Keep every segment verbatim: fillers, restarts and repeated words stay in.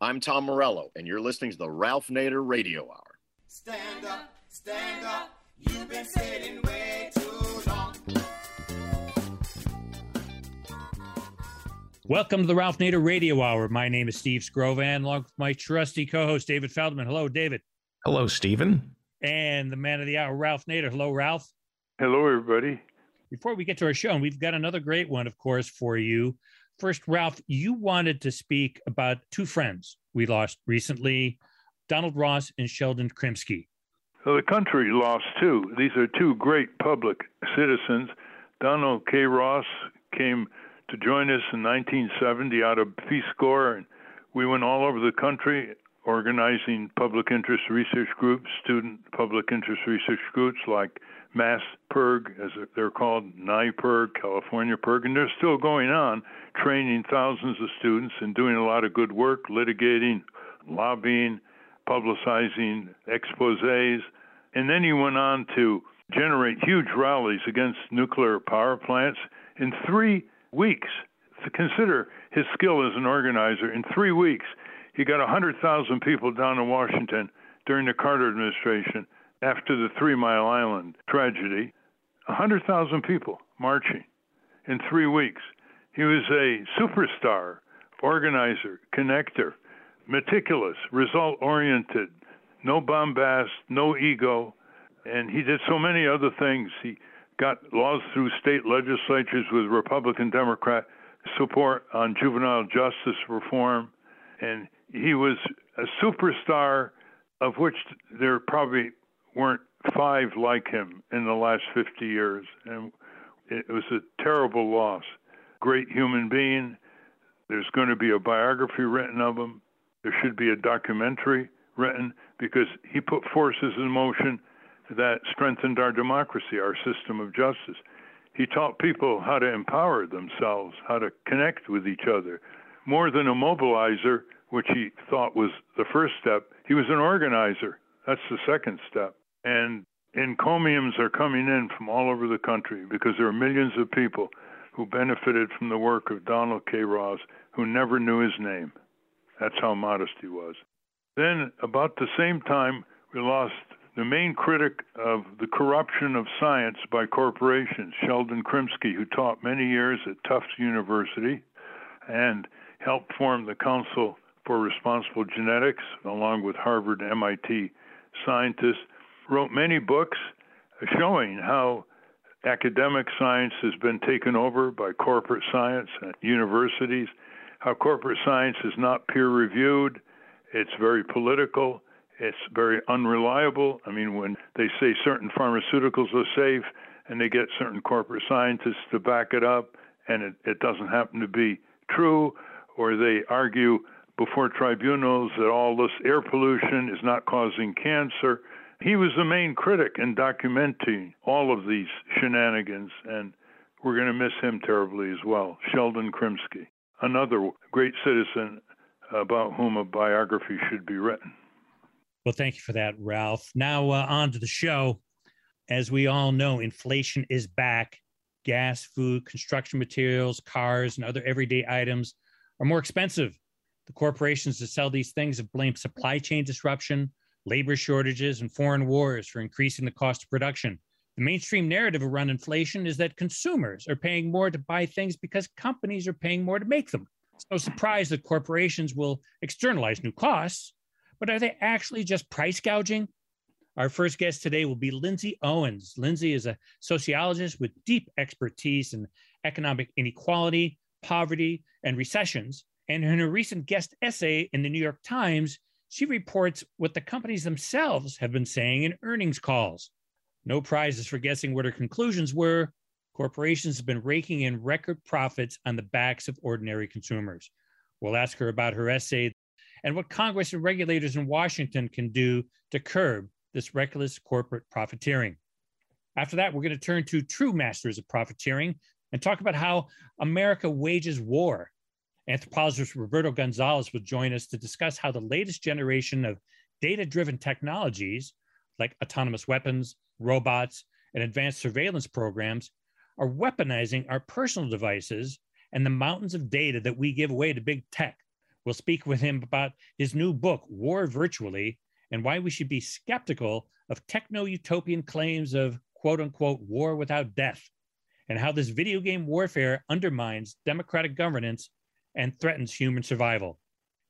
I'm Tom Morello, and you're listening to the Ralph Nader Radio Hour. Stand up, stand up, you've been sitting way too long. Welcome to the Ralph Nader Radio Hour. My name is Steve Scrovan, along with my trusty co-host, David Feldman. Hello, David. Hello, Stephen. And the man of the hour, Ralph Nader. Hello, Ralph. Hello, everybody. Before we get to our show, and we've got another great one, of course, for you. First, Ralph, you wanted to speak about two friends we lost recently, Donald Ross and Sheldon Krimsky. So the country lost two. These are two great public citizens. Donald K. Ross came to join us in nineteen seventy out of Peace Corps, and we went all over the country organizing public interest research groups, student public interest research groups like MassPIRG, as they're called, N Y P I R G, California PIRG, and they're still going on, training thousands of students and doing a lot of good work, litigating, lobbying, publicizing exposés. And then he went on to generate huge rallies against nuclear power plants in three weeks. To consider his skill as an organizer, in three weeks, he got one hundred thousand people down in Washington during the Carter administration. After the Three Mile Island tragedy, one hundred thousand people marching in three weeks. He was a superstar, organizer, connector, meticulous, result-oriented, no bombast, no ego, and he did so many other things. He got laws through state legislatures with Republican, Democrat support on juvenile justice reform, and he was a superstar of which there probably weren't five like him in the last fifty years. And it was a terrible loss. Great human being. There's going to be a biography written of him. There should be a documentary written because he put forces in motion that strengthened our democracy, our system of justice. He taught people how to empower themselves, how to connect with each other. More than a mobilizer, which he thought was the first step, he was an organizer. That's the second step. And encomiums are coming in from all over the country because there are millions of people who benefited from the work of Donald K. Ross, who never knew his name. That's how modest he was. Then, about the same time, we lost the main critic of the corruption of science by corporations, Sheldon Krimsky, who taught many years at Tufts University and helped form the Council for Responsible Genetics, along with Harvard, M I T scientists, wrote many books showing how academic science has been taken over by corporate science at universities, how corporate science is not peer-reviewed, it's very political, it's very unreliable. I mean, when they say certain pharmaceuticals are safe and they get certain corporate scientists to back it up and it, it doesn't happen to be true, or they argue before tribunals that all this air pollution is not causing cancer. He was the main critic in documenting all of these shenanigans, and we're going to miss him terribly as well. Sheldon Krimsky, another great citizen about whom a biography should be written. Well, thank you for that, Ralph. Now uh, on to the show. As we all know, inflation is back. Gas, food, construction materials, cars, and other everyday items are more expensive. The corporations that sell these things have blamed supply chain disruption, labor shortages, and foreign wars for increasing the cost of production. The mainstream narrative around inflation is that consumers are paying more to buy things because companies are paying more to make them. So surprised that corporations will externalize new costs, but are they actually just price gouging? Our first guest today will be Lindsey Owens. Lindsey is a sociologist with deep expertise in economic inequality, poverty, and recessions. And in her recent guest essay in the New York Times, she reports what the companies themselves have been saying in earnings calls. No prizes for guessing what her conclusions were. Corporations have been raking in record profits on the backs of ordinary consumers. We'll ask her about her essay and what Congress and regulators in Washington can do to curb this reckless corporate profiteering. After that, we're going to turn to true masters of profiteering and talk about how America wages war. Anthropologist Roberto Gonzalez will join us to discuss how the latest generation of data-driven technologies like autonomous weapons, robots, and advanced surveillance programs are weaponizing our personal devices and the mountains of data that we give away to big tech. We'll speak with him about his new book, War Virtually, and why we should be skeptical of techno-utopian claims of quote-unquote war without death, and how this video game warfare undermines democratic governance and threatens human survival.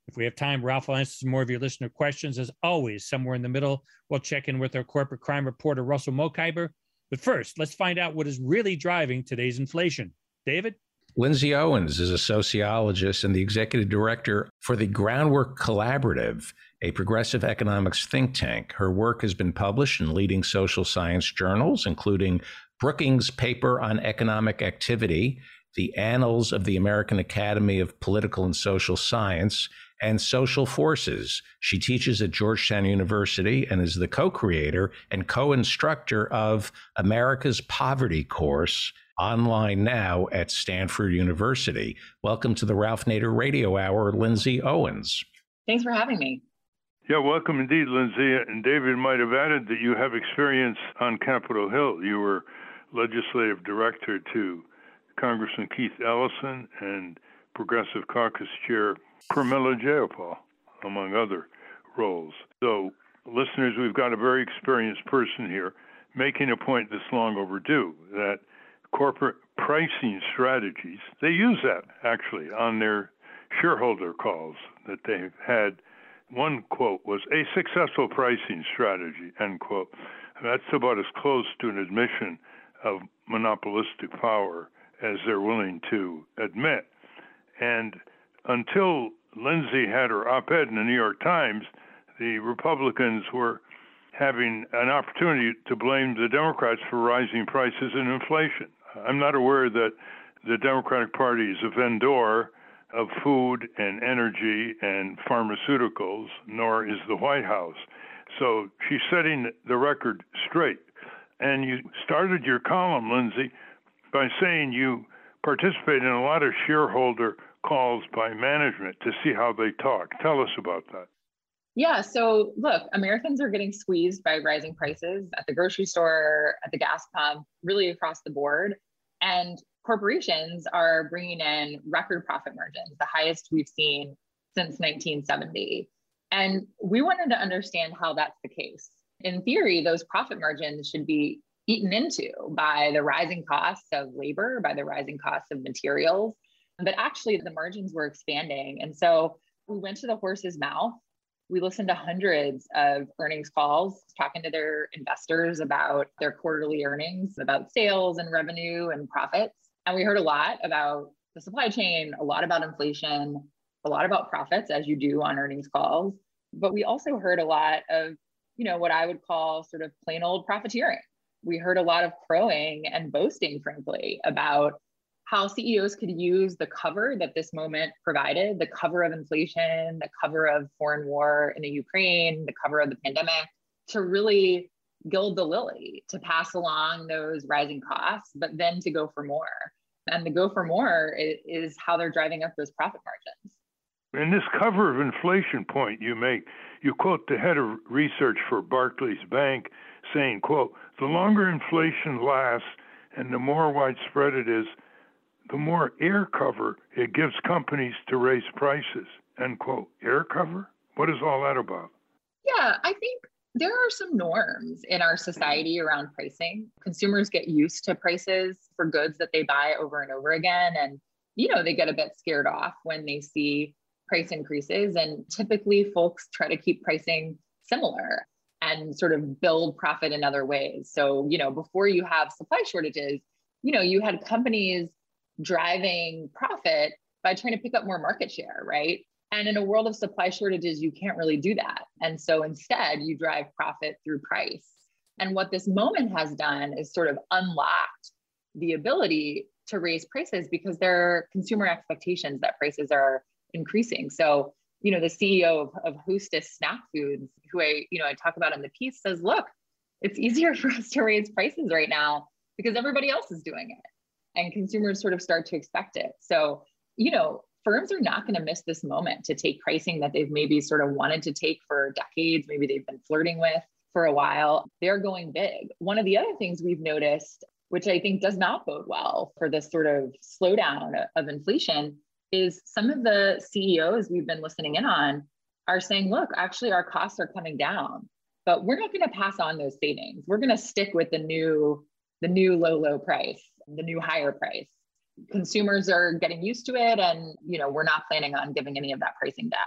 If we have time, Ralph will answer some more of your listener questions. As always, somewhere in the middle, we'll check in with our corporate crime reporter, Russell Mokhiber. But first, let's find out what is really driving today's inflation. David? Lindsey Owens is a sociologist and the executive director for the Groundwork Collaborative, a progressive economics think tank. Her work has been published in leading social science journals, including Brookings' paper on economic activity, the Annals of the American Academy of Political and Social Science, and Social Forces. She teaches at Georgetown University and is the co-creator and co-instructor of America's Poverty course, online now at Stanford University. Welcome to the Ralph Nader Radio Hour, Lindsey Owens. Thanks for having me. Yeah, welcome indeed, Lindsey. And David might have added that you have experience on Capitol Hill. You were legislative director to Congressman Keith Ellison and Progressive Caucus Chair Pramila Jayapal, among other roles. So, listeners, we've got a very experienced person here making a point that's long overdue, that corporate pricing strategies, they use that actually on their shareholder calls that they've had. One quote was, "a successful pricing strategy," end quote. And that's about as close to an admission of monopolistic power as they're willing to admit. And until Lindsey had her op-ed in the New York Times, the Republicans were having an opportunity to blame the Democrats for rising prices and inflation. I'm not aware that the Democratic Party is a vendor of food and energy and pharmaceuticals, nor is the White House. So she's setting the record straight. And you started your column, Lindsey, by saying you participated in a lot of shareholder calls by management to see how they talk. Tell us about that. Yeah, so look, Americans are getting squeezed by rising prices at the grocery store, at the gas pump, really across the board. And corporations are bringing in record profit margins, the highest we've seen since nineteen seventy. And we wanted to understand how that's the case. In theory, those profit margins should be eaten into by the rising costs of labor, by the rising costs of materials. But actually, the margins were expanding. And so we went to the horse's mouth. We listened to hundreds of earnings calls, talking to their investors about their quarterly earnings, about sales and revenue and profits. And we heard a lot about the supply chain, a lot about inflation, a lot about profits, as you do on earnings calls. But we also heard a lot of, you know, what I would call sort of plain old profiteering. We heard a lot of crowing and boasting, frankly, about how C E Os could use the cover that this moment provided, the cover of inflation, the cover of foreign war in the Ukraine, the cover of the pandemic, to really gild the lily, to pass along those rising costs, but then to go for more. And the go for more is how they're driving up those profit margins. In this cover of inflation point you make, you quote the head of research for Barclays Bank saying, quote, "the longer inflation lasts and the more widespread it is, the more air cover it gives companies to raise prices," end quote. Air cover? What is all that about? Yeah, I think there are some norms in our society around pricing. Consumers get used to prices for goods that they buy over and over again. And, you know, they get a bit scared off when they see price increases. And typically folks try to keep pricing similar and sort of build profit in other ways. So, you know, before you have supply shortages, you know, you had companies driving profit by trying to pick up more market share, right? And in a world of supply shortages, you can't really do that. And so instead, you drive profit through price. And what this moment has done is sort of unlocked the ability to raise prices because there are consumer expectations that prices are increasing. So, you know, the C E O of, of Hostess Snack Foods, who I, you know, I talk about in the piece, says, look, it's easier for us to raise prices right now because everybody else is doing it. And consumers sort of start to expect it. So, you know, firms are not going to miss this moment to take pricing that they've maybe sort of wanted to take for decades. Maybe they've been flirting with for a while. They're going big. One of the other things we've noticed, which I think does not bode well for this sort of slowdown of inflation, is some of the C E Os we've been listening in on are saying, look, actually our costs are coming down, but we're not gonna pass on those savings. We're gonna stick with the new, the new low, low price, the new higher price. Consumers are getting used to it, and you know, we're not planning on giving any of that pricing back.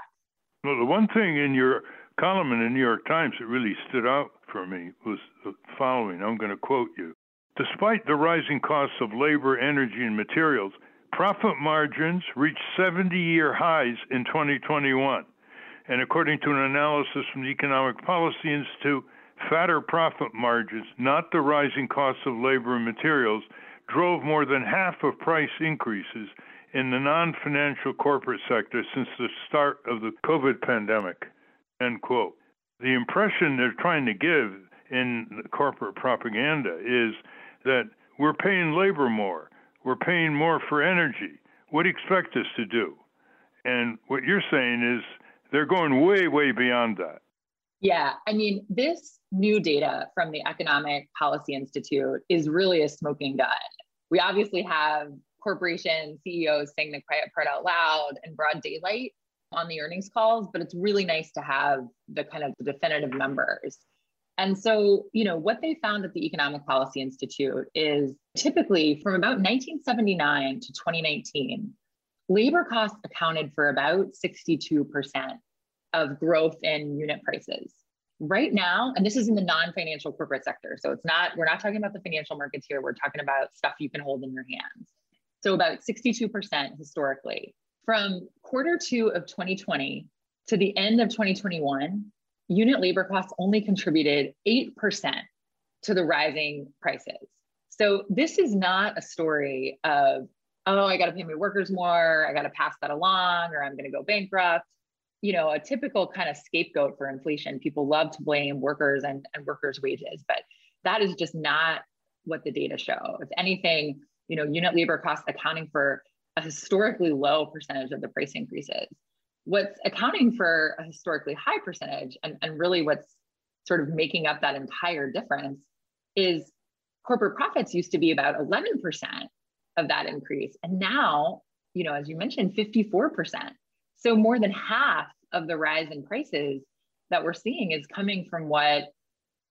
Well, the one thing in your column in the New York Times that really stood out for me was the following. I'm going to quote you. Despite the rising costs of labor, energy, and materials, profit margins reached seventy-year highs in twenty twenty-one. And according to an analysis from the Economic Policy Institute, fatter profit margins, not the rising costs of labor and materials, drove more than half of price increases in the non-financial corporate sector since the start of the COVID pandemic, end quote. The impression they're trying to give in the corporate propaganda is that we're paying labor more, we're paying more for energy. What do you expect us to do? And what you're saying is they're going way, way beyond that. Yeah, I mean, this new data from the Economic Policy Institute is really a smoking gun. We obviously have corporation C E Os saying the quiet part out loud in broad daylight on the earnings calls, but it's really nice to have the kind of definitive numbers. And so, you know, what they found at the Economic Policy Institute is typically from about nineteen seventy-nine to twenty nineteen, labor costs accounted for about sixty-two percent of growth in unit prices. Right now, and this is in the non-financial corporate sector, so it's not, we're not talking about the financial markets here, we're talking about stuff you can hold in your hands. So about sixty-two percent historically. From quarter two of twenty twenty to the end of twenty twenty-one, unit labor costs only contributed eight percent to the rising prices. So this is not a story of, oh, I gotta pay my workers more, I gotta pass that along, or I'm gonna go bankrupt. You know, a typical kind of scapegoat for inflation. People love to blame workers and, and workers' wages, but that is just not what the data show. If anything, you know, unit labor costs accounting for a historically low percentage of the price increases. What's accounting for a historically high percentage and, and really what's sort of making up that entire difference is corporate profits used to be about eleven percent of that increase. And now, you know, as you mentioned, fifty-four percent. So more than half of the rise in prices that we're seeing is coming from what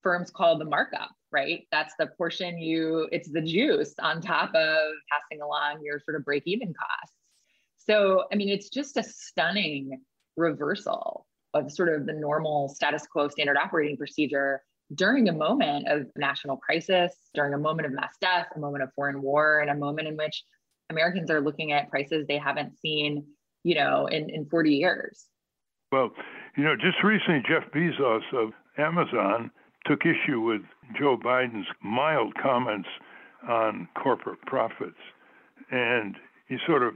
firms call the markup, right? That's the portion you, it's the juice on top of passing along your sort of break-even costs. So, I mean, it's just a stunning reversal of sort of the normal status quo standard operating procedure during a moment of national crisis, during a moment of mass death, a moment of foreign war, and a moment in which Americans are looking at prices they haven't seen, you know, in, in forty years. Well, you know, just recently, Jeff Bezos of Amazon took issue with Joe Biden's mild comments on corporate profits. And he sort of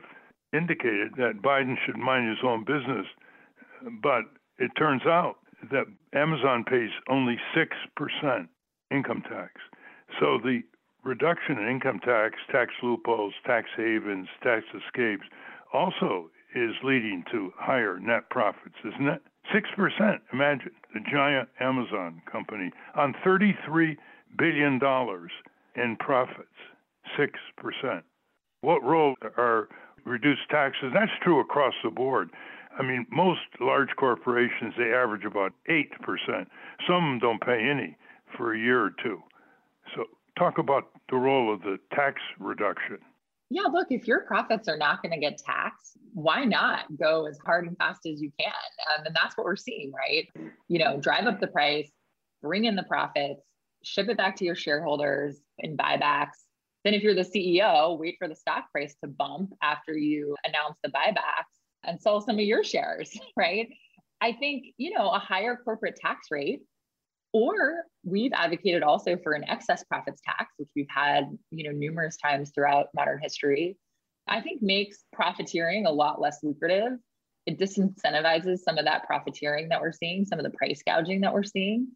indicated that Biden should mind his own business. But it turns out that Amazon pays only six percent income tax. So the reduction in income tax, tax loopholes, tax havens, tax escapes also is leading to higher net profits, isn't it? six percent, imagine, the giant Amazon company on thirty-three billion dollars in profits, six percent. What role are reduced taxes? That's true across the board. I mean, most large corporations, they average about eight percent. Some don't pay any for a year or two. So talk about the role of the tax reduction. Yeah, look, if your profits are not going to get taxed, why not go as hard and fast as you can? Um, and that's what we're seeing, right? You know, drive up the price, bring in the profits, ship it back to your shareholders in buybacks. Then if you're the C E O, wait for the stock price to bump after you announce the buybacks and sell some of your shares, right? I think, you know, a higher corporate tax rate, or we've advocated also for an excess profits tax, which we've had, you know, numerous times throughout modern history, I think makes profiteering a lot less lucrative. It disincentivizes some of that profiteering that we're seeing, some of the price gouging that we're seeing.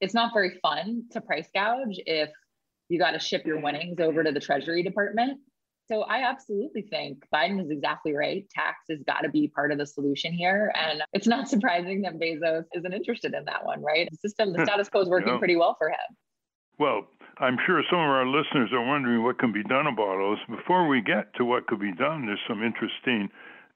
It's not very fun to price gouge if you got to ship your winnings over to the Treasury Department. So I absolutely think Biden is exactly right. Tax has got to be part of the solution here. And it's not surprising that Bezos isn't interested in that one, right? The system, the status quo is working no. pretty well for him. Well, I'm sure some of our listeners are wondering what can be done about all this. Before we get to what could be done, there's some interesting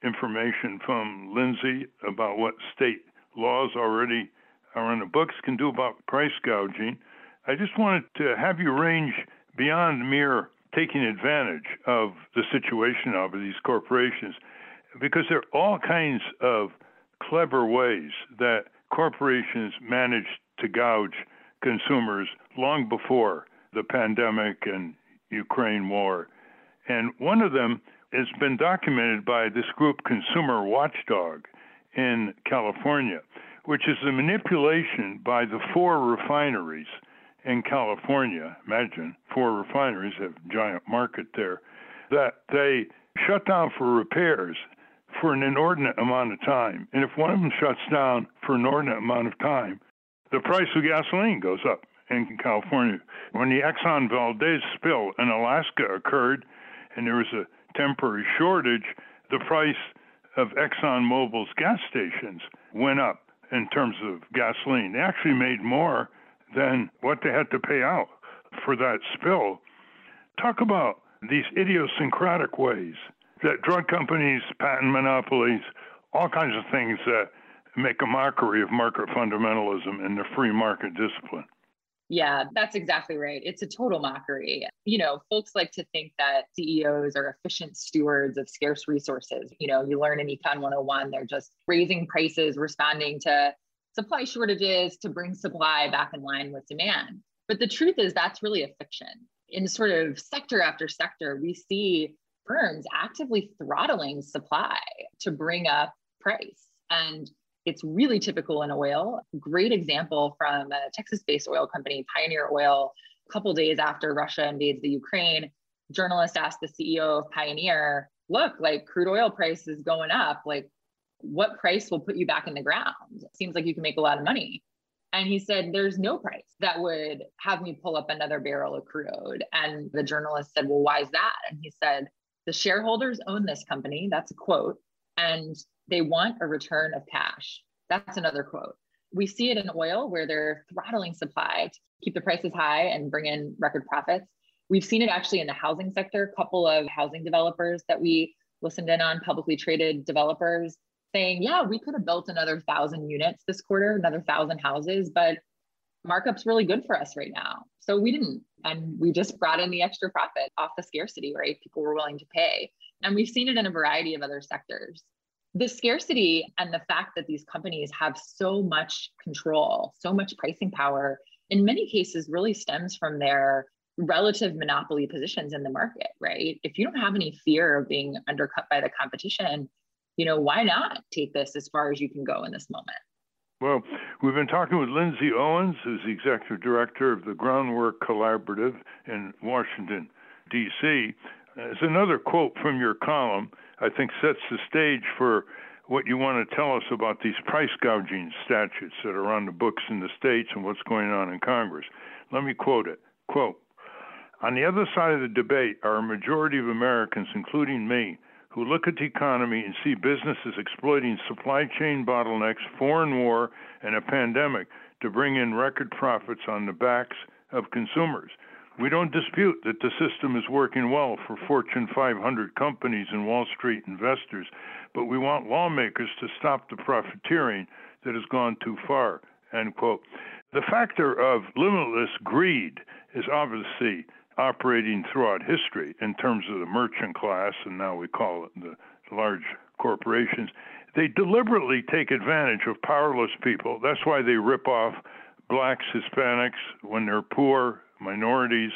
information from Lindsey about what state laws already are in the books can do about price gouging. I just wanted to have you range beyond mere taking advantage of the situation of these corporations, because there are all kinds of clever ways that corporations managed to gouge consumers long before the pandemic and Ukraine war. And one of them has been documented by this group Consumer Watchdog in California, which is the manipulation by the four refineries in California. Imagine, four refineries have a giant market there, that they shut down for repairs for an inordinate amount of time. And if one of them shuts down for an inordinate amount of time, the price of gasoline goes up in California. When the Exxon Valdez spill in Alaska occurred and there was a temporary shortage, the price of ExxonMobil's gas stations went up in terms of gasoline. They actually made more than what they had to pay out for that spill. Talk about these idiosyncratic ways that drug companies, patent monopolies, all kinds of things that make a mockery of market fundamentalism and the free market discipline. Yeah, that's exactly right. It's a total mockery. You know, folks like to think that C E Os are efficient stewards of scarce resources. You know, you learn in Econ one oh one, they're just raising prices, responding to supply shortages to bring supply back in line with demand. But the truth is that's really a fiction. In sort of sector after sector, we see firms actively throttling supply to bring up price. And it's really typical in oil. Great example from a Texas-based oil company, Pioneer Oil. A couple days after Russia invades the Ukraine, journalists asked the C E O of Pioneer, look, like crude oil price is going up. Like, what price will put you back in the ground? It seems like you can make a lot of money. And he said, there's no price that would have me pull up another barrel of crude. And the journalist said, well, why is that? And he said, the shareholders own this company. That's a quote. And they want a return of cash. That's another quote. We see it in oil where they're throttling supply to keep the prices high and bring in record profits. We've seen it actually in the housing sector, a couple of housing developers that we listened in on, publicly traded developers, saying, yeah, we could have built another thousand units this quarter, another thousand houses, but markup's really good for us right now. So we didn't. And we just brought in the extra profit off the scarcity, right? People were willing to pay. And we've seen it in a variety of other sectors. The scarcity and the fact that these companies have so much control, so much pricing power, in many cases really stems from their relative monopoly positions in the market, right? If you don't have any fear of being undercut by the competition, you know, why not take this as far as you can go in this moment? Well, we've been talking with Lindsey Owens, who's the executive director of the Groundwork Collaborative in Washington, D C There's another quote from your column, I think sets the stage for what you want to tell us about these price gouging statutes that are on the books in the states and what's going on in Congress. Let me quote it. Quote, on the other side of the debate are a majority of Americans, including me, who look at the economy and see businesses exploiting supply chain bottlenecks, foreign war, and a pandemic to bring in record profits on the backs of consumers. We don't dispute that the system is working well for Fortune five hundred companies and Wall Street investors, but we want lawmakers to stop the profiteering that has gone too far, end quote. The factor of limitless greed is obviously operating throughout history in terms of the merchant class, and now we call it the large corporations. They deliberately take advantage of powerless people. That's why they rip off blacks, Hispanics, when they're poor, minorities.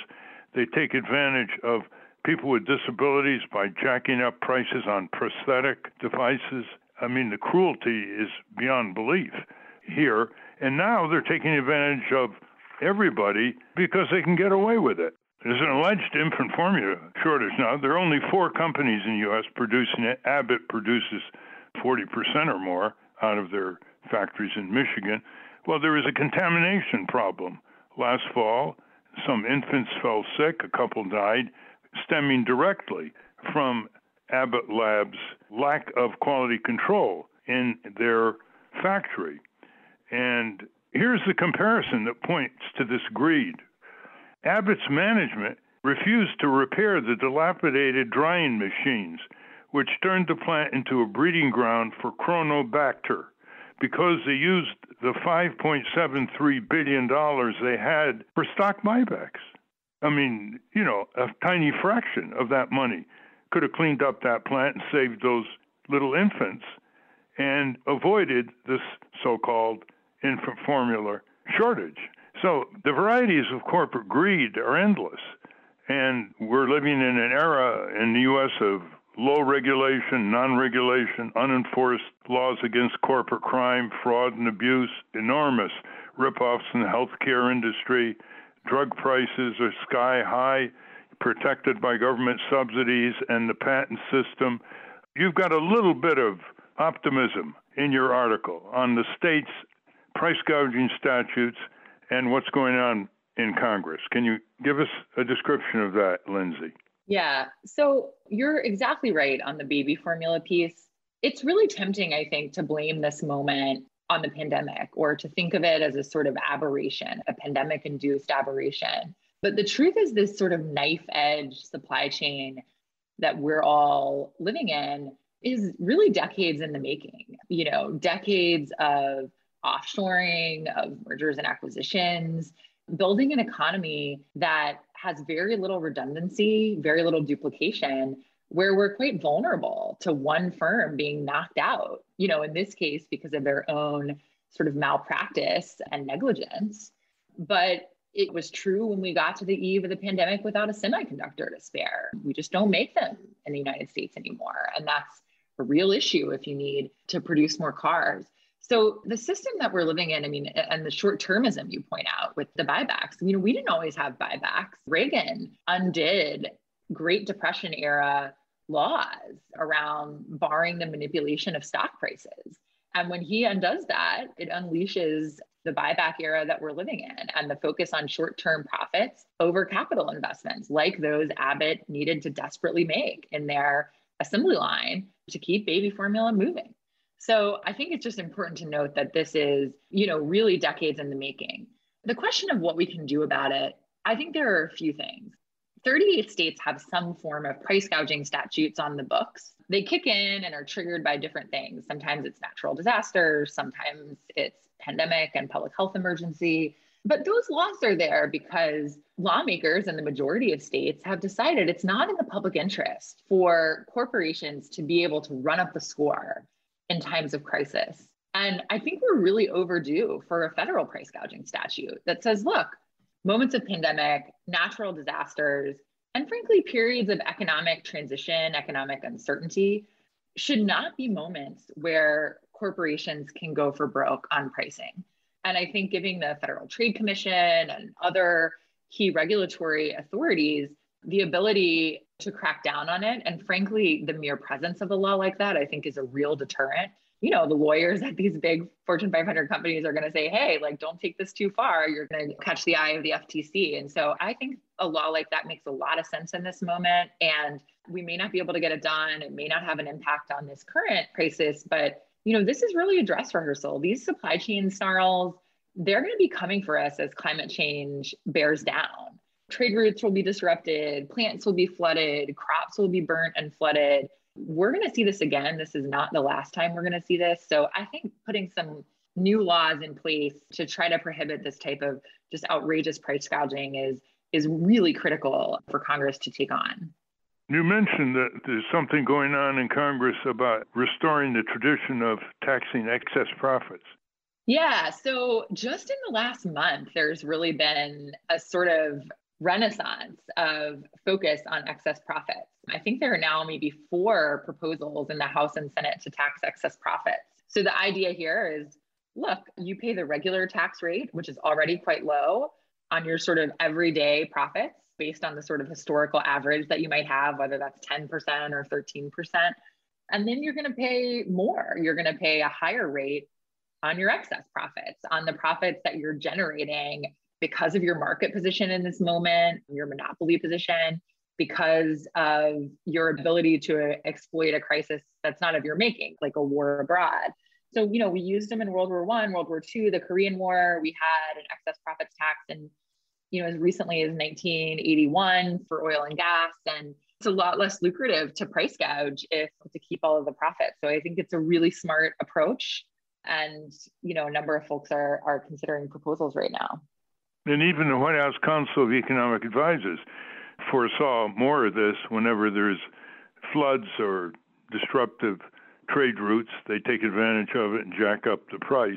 They take advantage of people with disabilities by jacking up prices on prosthetic devices. I mean, the cruelty is beyond belief here. And now they're taking advantage of everybody because they can get away with it. There's an alleged infant formula shortage now. There are only four companies in the U S producing it. Abbott produces forty percent or more out of their factories in Michigan. Well, there was a contamination problem last fall. Some infants fell sick, a couple died, stemming directly from Abbott Labs' lack of quality control in their factory. And here's the comparison that points to this greed. Abbott's management refused to repair the dilapidated drying machines, which turned the plant into a breeding ground for Chronobacter. Because they used the five point seven three billion dollars they had for stock buybacks. I mean, you know, a tiny fraction of that money could have cleaned up that plant and saved those little infants and avoided this so-called infant formula shortage. So the varieties of corporate greed are endless. And we're living in an era in the U S of low regulation, non-regulation, unenforced laws against corporate crime, fraud and abuse, enormous rip-offs in the healthcare industry. Drug prices are sky high, protected by government subsidies and the patent system. You've got a little bit of optimism in your article on the state's price gouging statutes and what's going on in Congress. Can you give us a description of that, Lindsey? Yeah, so you're exactly right on the baby formula piece. It's really tempting, I think, to blame this moment on the pandemic or to think of it as a sort of aberration, a pandemic-induced aberration. But the truth is this sort of knife-edge supply chain that we're all living in is really decades in the making, you know, decades of offshoring, of mergers and acquisitions, building an economy that has very little redundancy, very little duplication, where we're quite vulnerable to one firm being knocked out, you know, in this case, because of their own sort of malpractice and negligence. But it was true when we got to the eve of the pandemic without a semiconductor to spare. We just don't make them in the United States anymore. And that's a real issue if you need to produce more cars. So the system that we're living in, I mean, and the short-termism you point out with the buybacks, you know, we didn't always have buybacks. Reagan undid Great Depression era laws around barring the manipulation of stock prices. And when he undoes that, it unleashes the buyback era that we're living in and the focus on short-term profits over capital investments like those Abbott needed to desperately make in their assembly line to keep baby formula moving. So I think it's just important to note that this is, you know, really decades in the making. The question of what we can do about it, I think there are a few things. thirty-eight states have some form of price gouging statutes on the books. They kick in and are triggered by different things. Sometimes it's natural disasters, sometimes it's pandemic and public health emergency. But those laws are there because lawmakers in the majority of states have decided it's not in the public interest for corporations to be able to run up the score in times of crisis. And I think we're really overdue for a federal price gouging statute that says, look, moments of pandemic, natural disasters, and frankly, periods of economic transition, economic uncertainty should not be moments where corporations can go for broke on pricing. And I think giving the Federal Trade Commission and other key regulatory authorities the ability to crack down on it. And frankly, the mere presence of a law like that, I think, is a real deterrent. You know, the lawyers at these big Fortune five hundred companies are going to say, hey, like, don't take this too far. You're going to catch the eye of the F T C. And so I think a law like that makes a lot of sense in this moment. And we may not be able to get it done. It may not have an impact on this current crisis. But, you know, this is really a dress rehearsal. These supply chain snarls, they're going to be coming for us as climate change bears down. Trade routes will be disrupted, plants will be flooded, crops will be burnt and flooded. We're going to see this again. This is not the last time we're going to see this. So I think putting some new laws in place to try to prohibit this type of just outrageous price gouging is, is really critical for Congress to take on. You mentioned that there's something going on in Congress about restoring the tradition of taxing excess profits. Yeah, so just in the last month, there's really been a sort of renaissance of focus on excess profits. I think there are now maybe four proposals in the House and Senate to tax excess profits. So the idea here is, look, you pay the regular tax rate, which is already quite low, on your sort of everyday profits based on the sort of historical average that you might have, whether that's ten percent or thirteen percent. And then you're going to pay more. You're going to pay a higher rate on your excess profits, on the profits that you're generating because of your market position in this moment, your monopoly position, because of your ability to exploit a crisis that's not of your making, like a war abroad. So, you know, we used them in World War One, World War Two, the Korean War. We had an excess profits tax in, you know, as recently as nineteen eighty-one for oil and gas. And a lot less lucrative to price gouge if to keep all of the profits. So I think it's a really smart approach. And, you know, a number of folks are, are considering proposals right now. And even the White House Council of Economic Advisors foresaw more of this. Whenever there's floods or disruptive trade routes, they take advantage of it and jack up the price.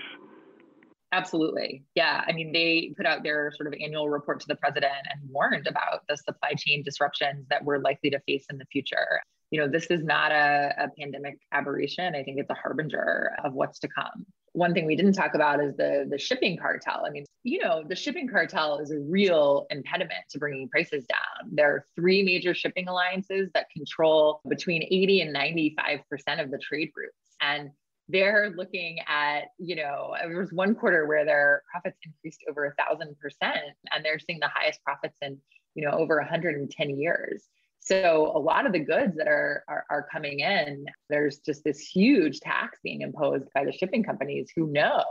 Absolutely. Yeah. I mean, they put out their sort of annual report to the president and warned about the supply chain disruptions that we're likely to face in the future. You know, this is not a, a pandemic aberration. I think it's a harbinger of what's to come. One thing we didn't talk about is the, the shipping cartel. I mean, you know, the shipping cartel is a real impediment to bringing prices down. There are three major shipping alliances that control between eighty and ninety-five percent of the trade routes. And they're looking at, you know, there was one quarter where their profits increased over a thousand percent, and they're seeing the highest profits in, you know, over one hundred ten years. So a lot of the goods that are, are are coming in, there's just this huge tax being imposed by the shipping companies who know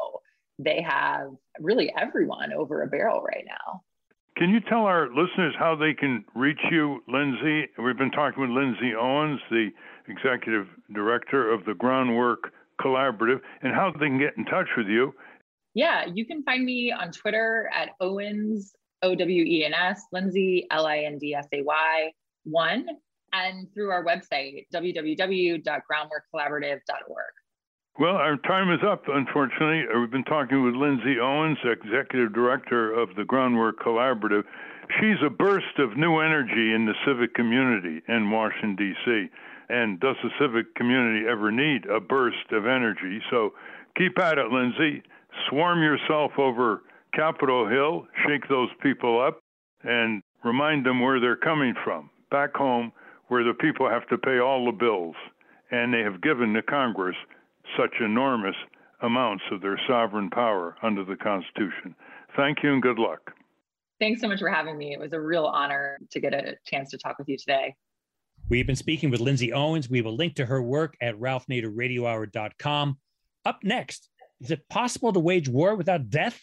they have really everyone over a barrel right now. Can you tell our listeners how they can reach you, Lindsey? We've been talking with Lindsey Owens, the executive director of the Groundwork Collaborative, and how they can get in touch with you. Yeah, you can find me on Twitter at Owens, O W E N S, Lindsey, L I N D S A Y. One, and through our website, w w w dot groundwork collaborative dot org. Well, our time is up, unfortunately. We've been talking with Lindsey Owens, executive director of the Groundwork Collaborative. She's a burst of new energy in the civic community in Washington, D C. And does the civic community ever need a burst of energy? So keep at it, Lindsey. Swarm yourself over Capitol Hill, shake those people up, and remind them where they're coming from. Back home, where the people have to pay all the bills, and they have given the Congress such enormous amounts of their sovereign power under the Constitution. Thank you and good luck. Thanks so much for having me. It was a real honor to get a chance to talk with you today. We've been speaking with Lindsey Owens. We have a link to her work at ralph nader radio hour dot com. Up next, is it possible to wage war without death?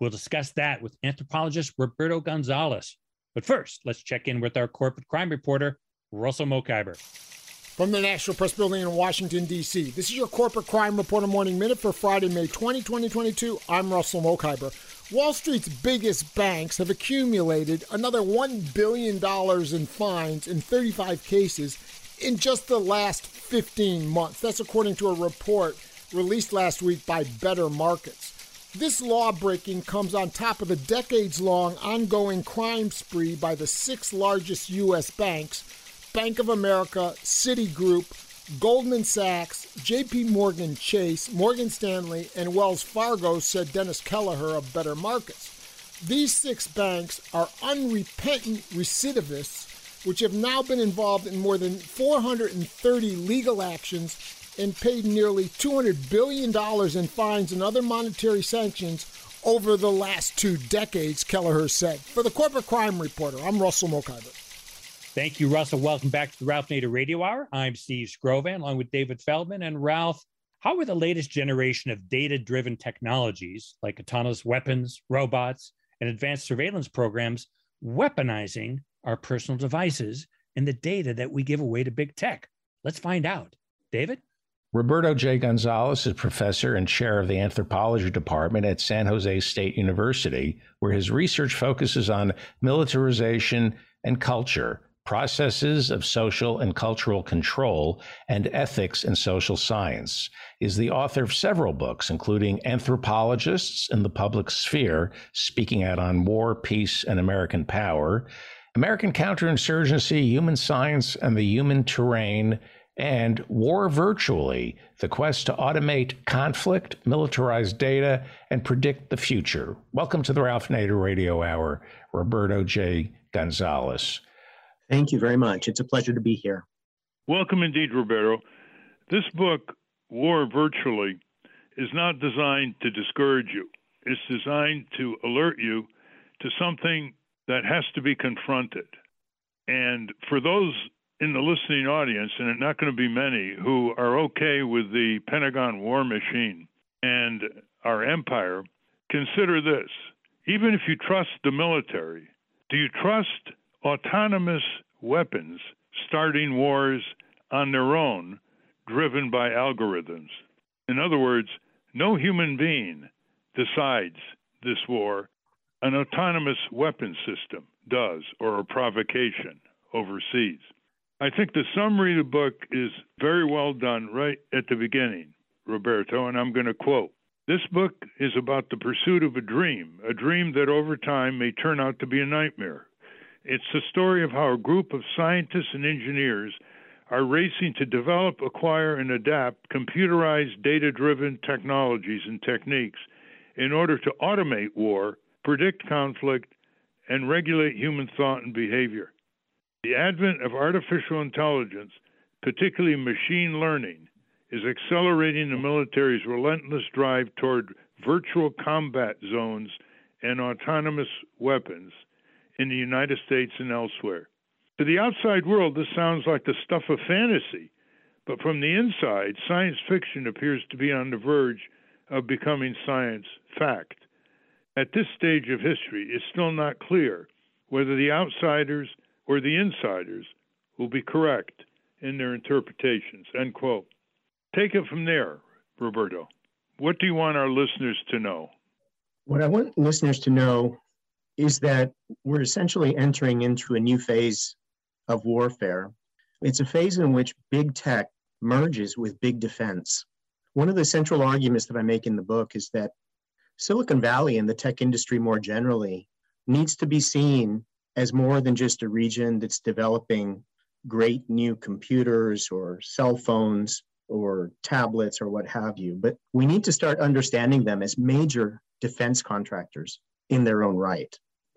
We'll discuss that with anthropologist Roberto Gonzalez. But first, let's check in with our corporate crime reporter, Russell Mokhiber. From the National Press Building in Washington, D C, this is your Corporate Crime Reporter Morning Minute for Friday, May twentieth, twenty twenty-two. I'm Russell Mokhiber. Wall Street's biggest banks have accumulated another one billion dollars in fines in thirty-five cases in just the last fifteen months. That's according to a report released last week by Better Markets. This law-breaking comes on top of a decades-long ongoing crime spree by the six largest U S banks, Bank of America, Citigroup, Goldman Sachs, J P Morgan Chase, Morgan Stanley, and Wells Fargo, said Dennis Kelleher of Better Markets. These six banks are unrepentant recidivists, which have now been involved in more than four hundred thirty legal actions and paid nearly two hundred billion dollars in fines and other monetary sanctions over the last two decades, Kelleher said. For the Corporate Crime Reporter, I'm Russell Mokhiber. Thank you, Russell. Welcome back to the Ralph Nader Radio Hour. I'm Steve Scrovan, along with David Feldman. And Ralph, how are the latest generation of data-driven technologies like autonomous weapons, robots, and advanced surveillance programs weaponizing our personal devices and the data that we give away to big tech? Let's find out. David? Roberto J. Gonzalez is professor and chair of the anthropology department at San Jose State University, where his research focuses on militarization and culture, processes of social and cultural control, and ethics in social science. He is the author of several books, including Anthropologists in the Public Sphere, Speaking Out on War, Peace, and American Power, American Counterinsurgency, Human Science, and the Human Terrain, and War Virtually, the Quest to Automate Conflict, Militarize Data, and Predict the Future. Welcome to the Ralph Nader Radio Hour, Roberto J. Gonzalez. Thank you very much. It's a pleasure to be here. Welcome indeed, Roberto. This book, War Virtually, is not designed to discourage you. It's designed to alert you to something that has to be confronted. And for those in the listening audience, and it's not going to be many, who are okay with the Pentagon war machine and our empire, consider this. Even if you trust the military, do you trust autonomous weapons starting wars on their own, driven by algorithms. In other words, no human being decides this war. An autonomous weapons system does, or a provocation overseas. I think the summary of the book is very well done right at the beginning, Roberto, and I'm going to quote. This book is about the pursuit of a dream, a dream that over time may turn out to be a nightmare. It's the story of how a group of scientists and engineers are racing to develop, acquire, and adapt computerized, data-driven technologies and techniques in order to automate war, predict conflict, and regulate human thought and behavior. The advent of artificial intelligence, particularly machine learning, is accelerating the military's relentless drive toward virtual combat zones and autonomous weapons in the United States and elsewhere. To the outside world, this sounds like the stuff of fantasy, but from the inside, science fiction appears to be on the verge of becoming science fact. At this stage of history, it's still not clear whether the outsiders or the insiders will be correct in their interpretations, end quote. Take it from there, Roberto. What do you want our listeners to know? What I want listeners to know is that we're essentially entering into a new phase of warfare. It's a phase in which big tech merges with big defense. One of the central arguments that I make in the book is that Silicon Valley and the tech industry more generally needs to be seen as more than just a region that's developing great new computers or cell phones or tablets or what have you. But we need to start understanding them as major defense contractors in their own right,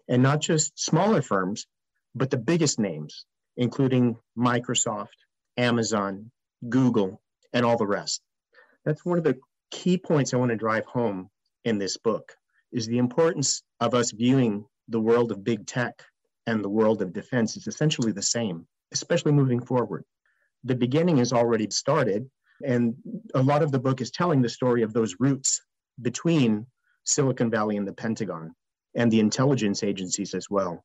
and not just smaller firms, but the biggest names, including Microsoft, Amazon, Google, and all the rest. That's one of the key points I want to drive home in this book, is the importance of us viewing the world of big tech and the world of defense is essentially the same, especially moving forward. The beginning has already started, and a lot of the book is telling the story of those roots between Silicon Valley and the Pentagon and the intelligence agencies as well.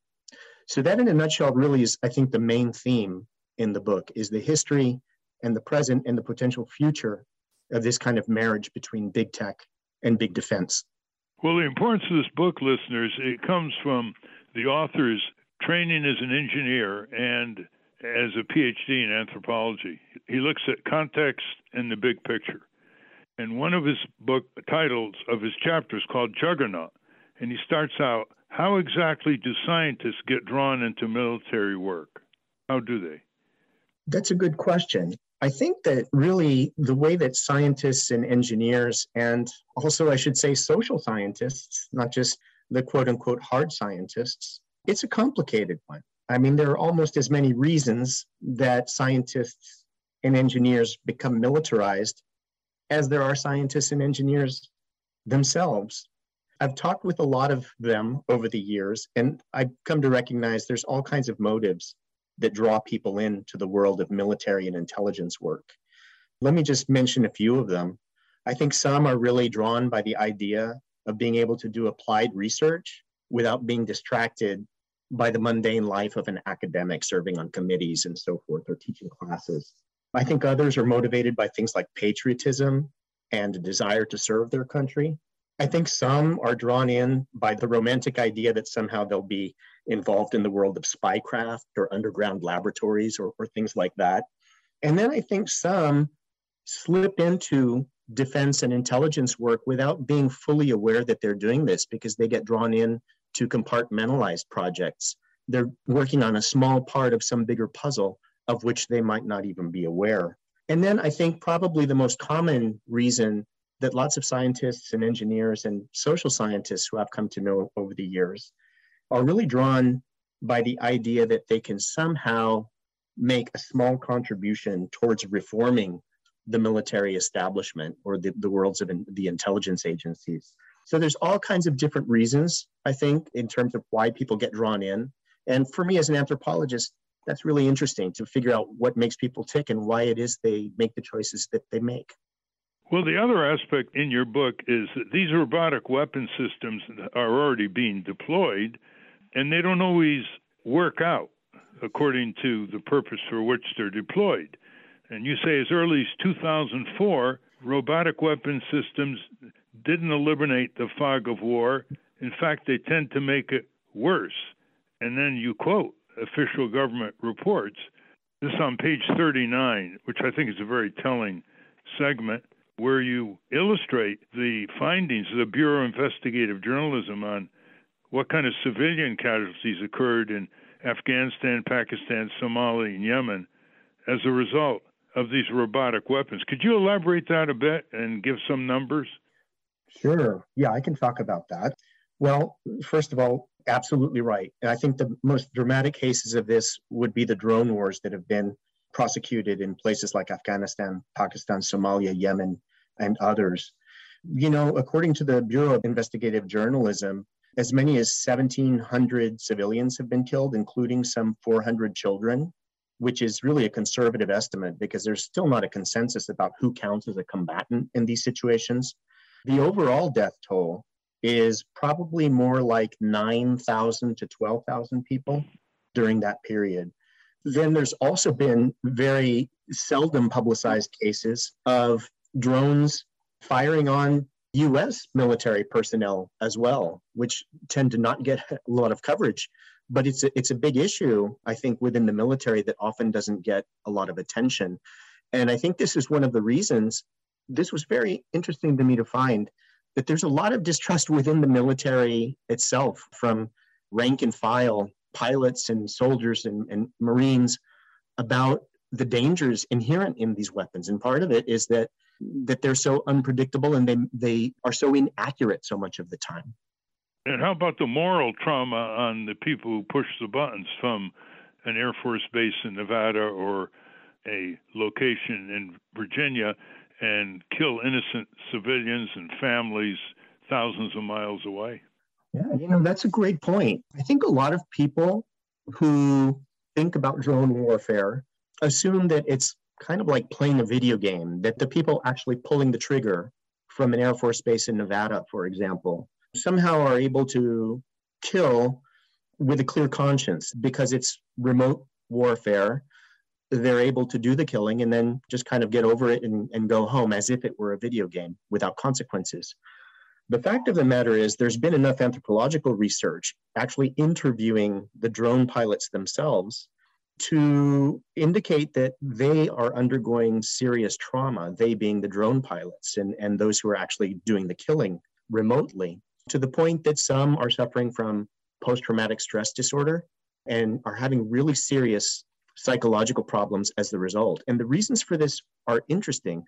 So that in a nutshell really is, I think, the main theme in the book, is the history and the present and the potential future of this kind of marriage between big tech and big defense. Well, the importance of this book, listeners, it comes from the author's training as an engineer and as a P H D in anthropology. He looks at context and the big picture. And one of his book titles of his chapters called Juggernaut, and he starts out, how exactly do scientists get drawn into military work? How do they? That's a good question. I think that really the way that scientists and engineers, and also I should say social scientists, not just the quote-unquote hard scientists, it's a complicated one. I mean, there are almost as many reasons that scientists and engineers become militarized as there are scientists and engineers themselves. I've talked with a lot of them over the years, and I've come to recognize there's all kinds of motives that draw people into the world of military and intelligence work. Let me just mention a few of them. I think some are really drawn by the idea of being able to do applied research without being distracted by the mundane life of an academic serving on committees and so forth, or teaching classes. I think others are motivated by things like patriotism and a desire to serve their country. I think some are drawn in by the romantic idea that somehow they'll be involved in the world of spycraft or underground laboratories or, or things like that. And then I think some slip into defense and intelligence work without being fully aware that they're doing this, because they get drawn in to compartmentalized projects. They're working on a small part of some bigger puzzle of which they might not even be aware. And then I think probably the most common reason that lots of scientists and engineers and social scientists who I've come to know over the years are really drawn by the idea that they can somehow make a small contribution towards reforming the military establishment or the, the worlds of in, the intelligence agencies. So there's all kinds of different reasons, I think, in terms of why people get drawn in. And for me as an anthropologist, that's really interesting to figure out what makes people tick and why it is they make the choices that they make. Well, the other aspect in your book is that these robotic weapon systems are already being deployed, and they don't always work out according to the purpose for which they're deployed. And you say as early as two thousand four, robotic weapon systems didn't eliminate the fog of war. In fact, they tend to make it worse. And then you quote official government reports. This is on page thirty-nine, which I think is a very telling segment, where you illustrate the findings of the Bureau of Investigative Journalism on what kind of civilian casualties occurred in Afghanistan, Pakistan, Somalia, and Yemen as a result of these robotic weapons. Could you elaborate that a bit and give some numbers? Sure. Yeah, I can talk about that. Well, first of all, absolutely right. And I think the most dramatic cases of this would be the drone wars that have been prosecuted in places like Afghanistan, Pakistan, Somalia, Yemen, and others. You know, according to the Bureau of Investigative Journalism, as many as seventeen hundred civilians have been killed, including some four hundred children, which is really a conservative estimate because there's still not a consensus about who counts as a combatant in these situations. The overall death toll is probably more like nine thousand to twelve thousand people during that period. Then there's also been very seldom publicized cases of drones firing on U S military personnel as well, which tend to not get a lot of coverage. But it's a, it's a big issue, I think, within the military that often doesn't get a lot of attention. And I think this is one of the reasons. This was very interesting to me to find that there's a lot of distrust within the military itself from rank and file pilots and soldiers and, and Marines about the dangers inherent in these weapons. And part of it is that that they're so unpredictable and they, they are so inaccurate so much of the time. And how about the moral trauma on the people who push the buttons from an Air Force base in Nevada or a location in Virginia and kill innocent civilians and families thousands of miles away? Yeah, you know, that's a great point. I think a lot of people who think about drone warfare assume that it's kind of like playing a video game, that the people actually pulling the trigger from an Air Force base in Nevada, for example, somehow are able to kill with a clear conscience because it's remote warfare. They're able to do the killing and then just kind of get over it and, and go home as if it were a video game without consequences. The fact of the matter is there's been enough anthropological research actually interviewing the drone pilots themselves to indicate that they are undergoing serious trauma, they being the drone pilots and, and those who are actually doing the killing remotely, to the point that some are suffering from post-traumatic stress disorder and are having really serious psychological problems as the result. And the reasons for this are interesting.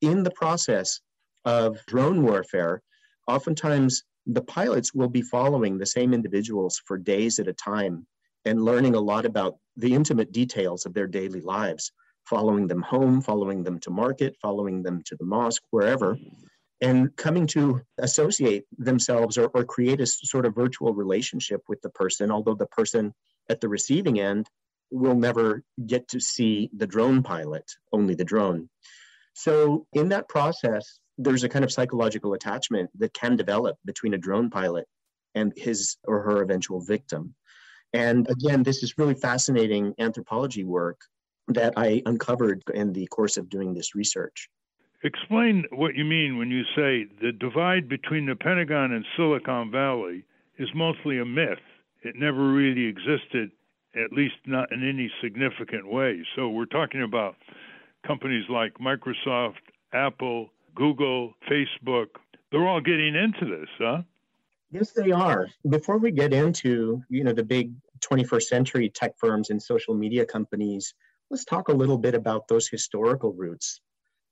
In the process of drone warfare, oftentimes the pilots will be following the same individuals for days at a time and learning a lot about the intimate details of their daily lives, following them home, following them to market, following them to the mosque, wherever, and coming to associate themselves or, or create a sort of virtual relationship with the person, although the person at the receiving end will never get to see the drone pilot, only the drone. So in that process, there's a kind of psychological attachment that can develop between a drone pilot and his or her eventual victim. And again, this is really fascinating anthropology work that I uncovered in the course of doing this research. Explain what you mean when you say the divide between the Pentagon and Silicon Valley is mostly a myth. It never really existed, at least not in any significant way. So we're talking about companies like Microsoft, Apple, Google, Facebook. They're all getting into this, huh? Yes, they are. Before we get into, you know, the big twenty-first century tech firms and social media companies, let's talk a little bit about those historical roots.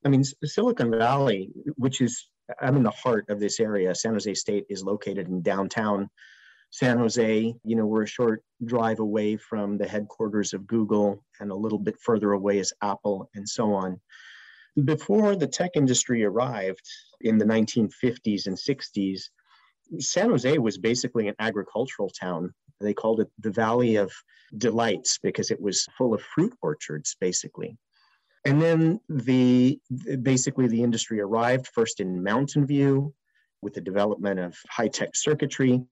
I mean, Silicon Valley, which is, I'm in the heart of this area. San Jose State is located in downtown San Jose. You know, we're a short drive away from the headquarters of Google and a little bit further away is Apple and so on. Before the tech industry arrived in the nineteen fifties and sixties, San Jose was basically an agricultural town. They called it the Valley of Delights because it was full of fruit orchards, basically. And then the basically the industry arrived first in Mountain View with the development of high-tech circuitry.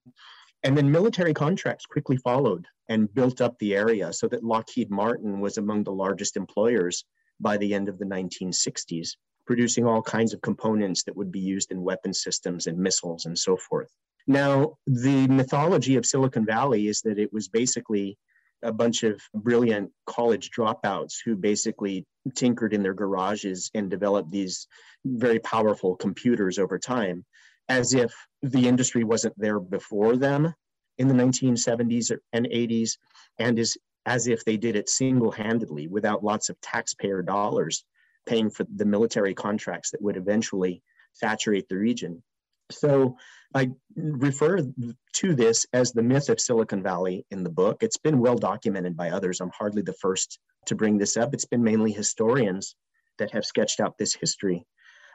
And then military contracts quickly followed and built up the area so that Lockheed Martin was among the largest employers by the end of the nineteen sixties, producing all kinds of components that would be used in weapon systems and missiles and so forth. Now, the mythology of Silicon Valley is that it was basically a bunch of brilliant college dropouts who basically tinkered in their garages and developed these very powerful computers over time, as if the industry wasn't there before them in the nineteen seventies and eighties, and is as if they did it single-handedly without lots of taxpayer dollars paying for the military contracts that would eventually saturate the region. So I refer to this as the myth of Silicon Valley in the book. It's been well documented by others. I'm hardly the first to bring this up. It's been mainly historians that have sketched out this history.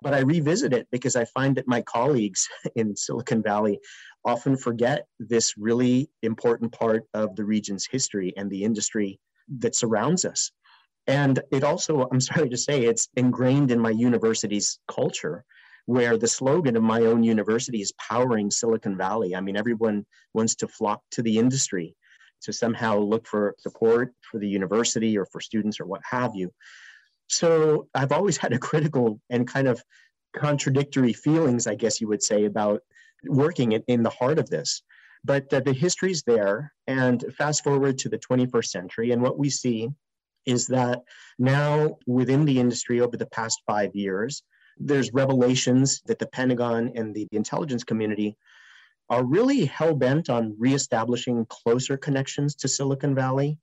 But I revisit it because I find that my colleagues in Silicon Valley often forget this really important part of the region's history and the industry that surrounds us. And it also, I'm sorry to say, it's ingrained in my university's culture, where the slogan of my own university is powering Silicon Valley. I mean, everyone wants to flock to the industry to somehow look for support for the university or for students or what have you. So I've always had a critical and kind of contradictory feelings, I guess you would say, about working in the heart of this. But uh, the history's there, and fast forward to the twenty-first century, and what we see is that now within the industry over the past five years, there's revelations that the Pentagon and the intelligence community are really hell-bent on reestablishing closer connections to Silicon Valley.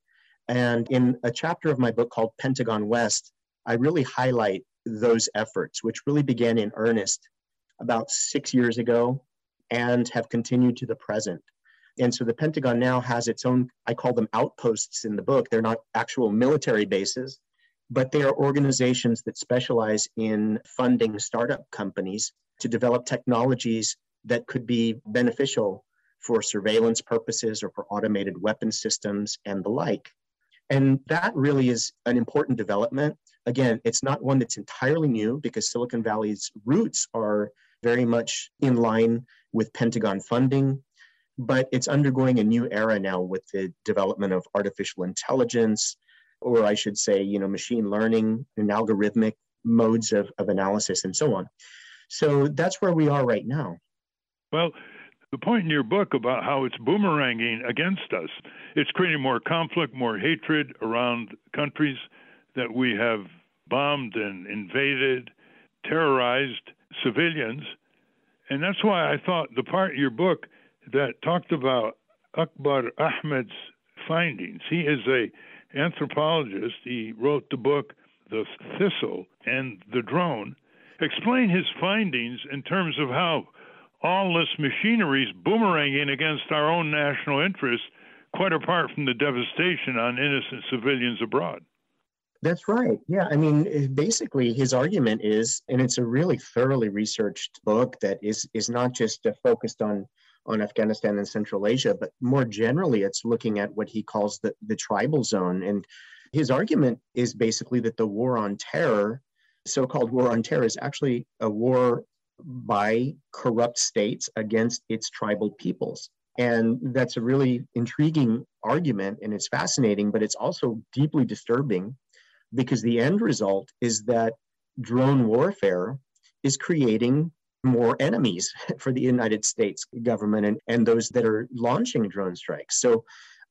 And in a chapter of my book called Pentagon West, I really highlight those efforts, which really began in earnest about six years ago and have continued to the present. And so the Pentagon now has its own, I call them outposts in the book. They're not actual military bases, but they are organizations that specialize in funding startup companies to develop technologies that could be beneficial for surveillance purposes or for automated weapon systems and the like. And that really is an important development. Again, it's not one that's entirely new because Silicon Valley's roots are very much in line with Pentagon funding, but it's undergoing a new era now with the development of artificial intelligence, or I should say, you know, machine learning and algorithmic modes of, of analysis and so on. So that's where we are right now. Well, the point in your book about how it's boomeranging against us, it's creating more conflict, more hatred around countries that we have bombed and invaded, terrorized civilians. And that's why I thought the part of your book that talked about Akbar Ahmed's findings. He is a anthropologist. He wrote the book, The Thistle and the Drone. Explain his findings in terms of how all this machinery is boomeranging against our own national interests, quite apart from the devastation on innocent civilians abroad. That's right. Yeah. I mean, basically his argument is, and it's a really thoroughly researched book that is, is not just focused on on Afghanistan and Central Asia, but more generally, it's looking at what he calls the, the tribal zone. And his argument is basically that the war on terror, so-called war on terror, is actually a war by corrupt states against its tribal peoples. And that's a really intriguing argument, and it's fascinating, but it's also deeply disturbing because the end result is that drone warfare is creating more enemies for the United States government and, and those that are launching drone strikes. So,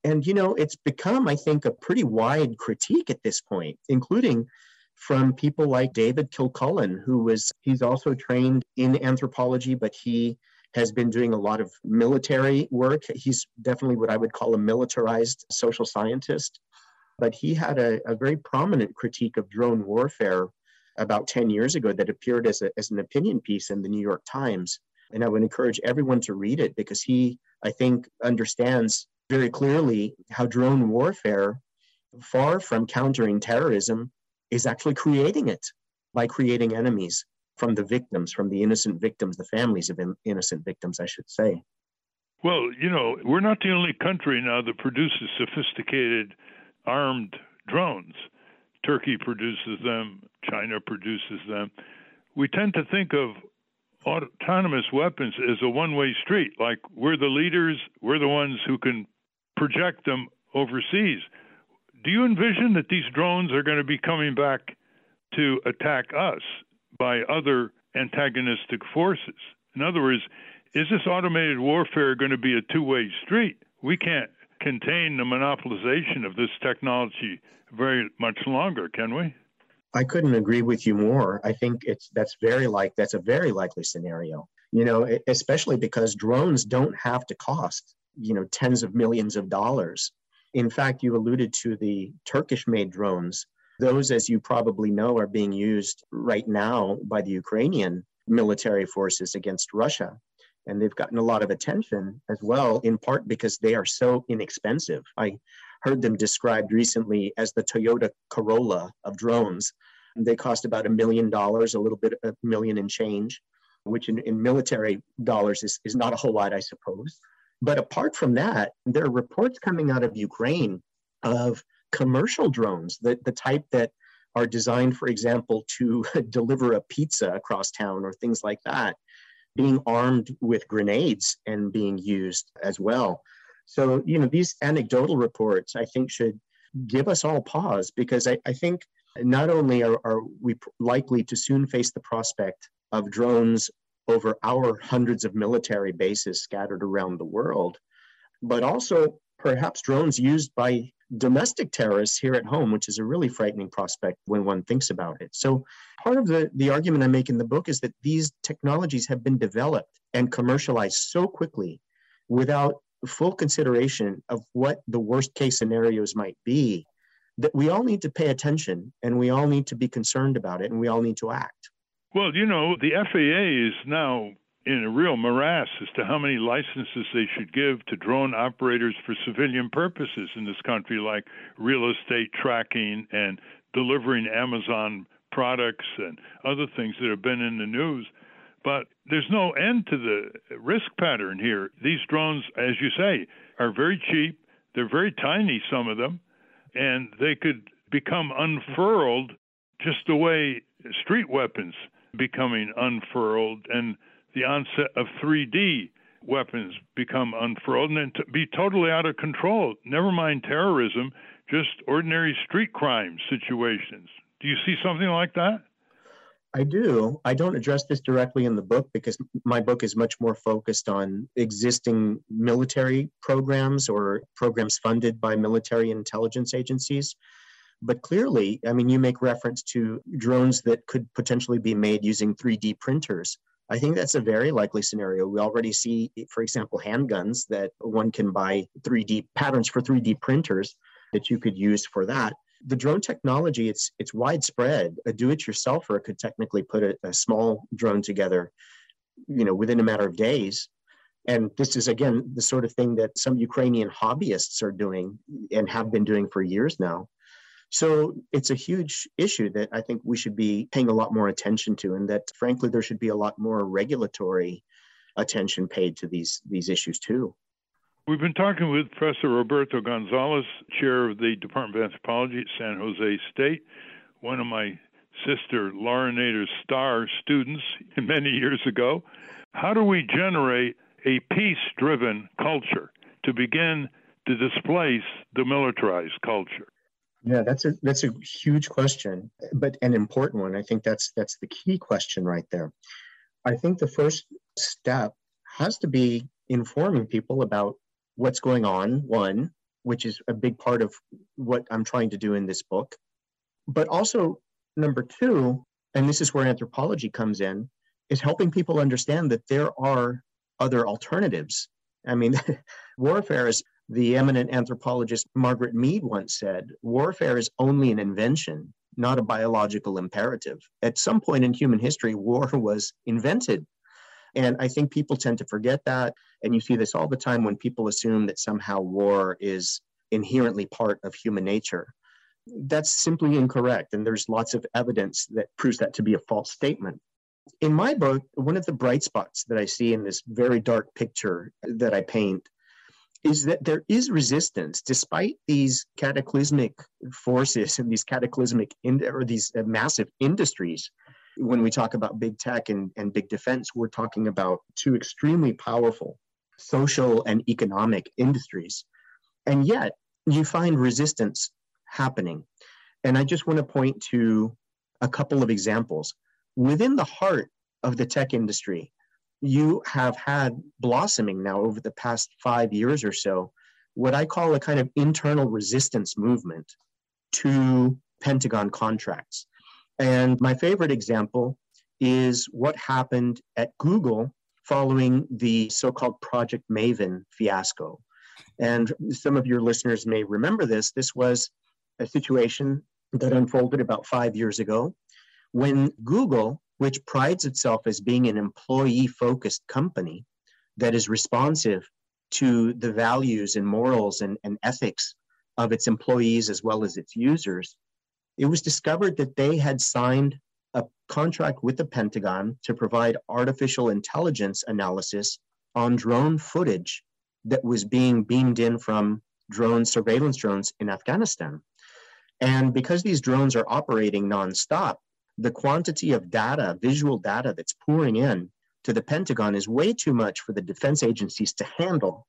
and you know, it's become, I think, a pretty wide critique at this point, including from people like David Kilcullen, who was, he's also trained in anthropology, but he has been doing a lot of military work. He's definitely what I would call a militarized social scientist, but he had a, a very prominent critique of drone warfare about ten years ago that appeared as, a, as an opinion piece in the New York Times. And I would encourage everyone to read it because he, I think, understands very clearly how drone warfare, far from countering terrorism, is actually creating it by creating enemies from the victims, from the innocent victims, the families of in, innocent victims, I should say. Well, you know, we're not the only country now that produces sophisticated armed drones. Turkey produces them. China produces them. We tend to think of autonomous weapons as a one-way street, like we're the leaders, we're the ones who can project them overseas. Do you envision that these drones are going to be coming back to attack us by other antagonistic forces? In other words, is this automated warfare going to be a two-way street? We can't contain the monopolization of this technology very much longer, can we? I couldn't agree with you more. I think it's that's very like that's a very likely scenario. You know, especially because drones don't have to cost, you know, tens of millions of dollars. In fact, you alluded to the Turkish-made drones. Those, as you probably know, are being used right now by the Ukrainian military forces against Russia. And they've gotten a lot of attention as well, in part because they are so inexpensive. I heard them described recently as the Toyota Corolla of drones. They cost about a million dollars, a little bit, a million and change, which in, in military dollars is, is not a whole lot, I suppose. But apart from that, there are reports coming out of Ukraine of commercial drones, the, the type that are designed, for example, to deliver a pizza across town or things like that, being armed with grenades and being used as well. So, you know, these anecdotal reports, I think, should give us all pause, because I, I think not only are, are we likely to soon face the prospect of drones over our hundreds of military bases scattered around the world, but also perhaps drones used by domestic terrorists here at home, which is a really frightening prospect when one thinks about it. So part of the, the argument I make in the book is that these technologies have been developed and commercialized so quickly without full consideration of what the worst case scenarios might be, that we all need to pay attention and we all need to be concerned about it and we all need to act. Well, you know, the F A A is now in a real morass as to how many licenses they should give to drone operators for civilian purposes in this country, like real estate tracking and delivering Amazon products and other things that have been in the news. But there's no end to the risk pattern here. These drones, as you say, are very cheap. They're very tiny, some of them, and they could become unfurled just the way street weapons becoming unfurled and the onset of three D weapons become unfurled, and then to be totally out of control. Never mind terrorism, just ordinary street crime situations. Do you see something like that? I do. I don't address this directly in the book because my book is much more focused on existing military programs or programs funded by military intelligence agencies. But clearly, I mean, you make reference to drones that could potentially be made using three D printers. I think that's a very likely scenario. We already see, for example, handguns that one can buy three D patterns for three D printers that you could use for that. The drone technology, it's it's widespread. A do-it-yourselfer could technically put a, a small drone together, you know, within a matter of days. And this is, again, the sort of thing that some Ukrainian hobbyists are doing and have been doing for years now. So it's a huge issue that I think we should be paying a lot more attention to, and that, frankly, there should be a lot more regulatory attention paid to these, these issues, too. We've been talking with Professor Roberto Gonzalez, chair of the Department of Anthropology at San Jose State, one of my sister Laura Nader's star students many years ago. How do we generate a peace-driven culture to begin to displace the militarized culture? Yeah, that's a that's a huge question, but an important one. I think that's that's the key question right there. I think the first step has to be informing people about what's going on, one, which is a big part of what I'm trying to do in this book. But also, number two, and this is where anthropology comes in, is helping people understand that there are other alternatives. I mean, warfare is... The eminent anthropologist Margaret Mead once said, warfare is only an invention, not a biological imperative. At some point in human history, war was invented. And I think people tend to forget that. And you see this all the time when people assume that somehow war is inherently part of human nature. That's simply incorrect. And there's lots of evidence that proves that to be a false statement. In my book, one of the bright spots that I see in this very dark picture that I paint is that there is resistance despite these cataclysmic forces and these cataclysmic in, or these massive industries. When we talk about big tech and, and big defense, we're talking about two extremely powerful social and economic industries. And yet you find resistance happening. And I just want to point to a couple of examples. Within the heart of the tech industry, you have had blossoming now over the past five years or so, what I call a kind of internal resistance movement to Pentagon contracts. And my favorite example is what happened at Google following the so-called Project Maven fiasco. And some of your listeners may remember this. This was a situation that unfolded about five years ago when Google, which prides itself as being an employee-focused company that is responsive to the values and morals and, and ethics of its employees as well as its users, it was discovered that they had signed a contract with the Pentagon to provide artificial intelligence analysis on drone footage that was being beamed in from drone surveillance drones in Afghanistan. And because these drones are operating nonstop, the quantity of data, visual data that's pouring in to the Pentagon is way too much for the defense agencies to handle.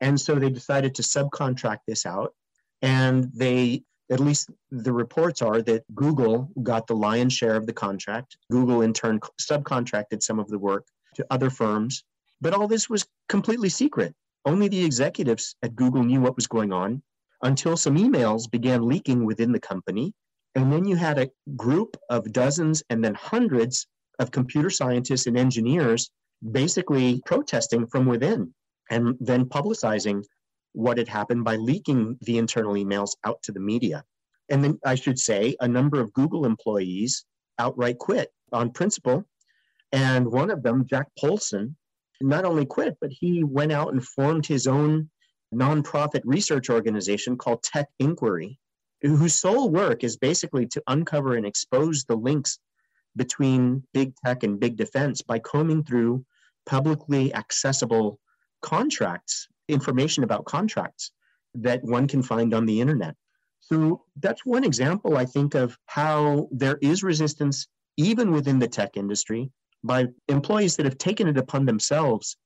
And so they decided to subcontract this out. And they, at least the reports are that Google got the lion's share of the contract. Google in turn subcontracted some of the work to other firms. But all this was completely secret. Only the executives at Google knew what was going on until some emails began leaking within the company. And then you had a group of dozens and then hundreds of computer scientists and engineers basically protesting from within and then publicizing what had happened by leaking the internal emails out to the media. And then I should say a number of Google employees outright quit on principle. And one of them, Jack Polson, not only quit, but he went out and formed his own nonprofit research organization called Tech Inquiry, whose sole work is basically to uncover and expose the links between big tech and big defense by combing through publicly accessible contracts, information about contracts that one can find on the internet. So that's one example, I think, of how there is resistance even within the tech industry by employees that have taken it upon themselves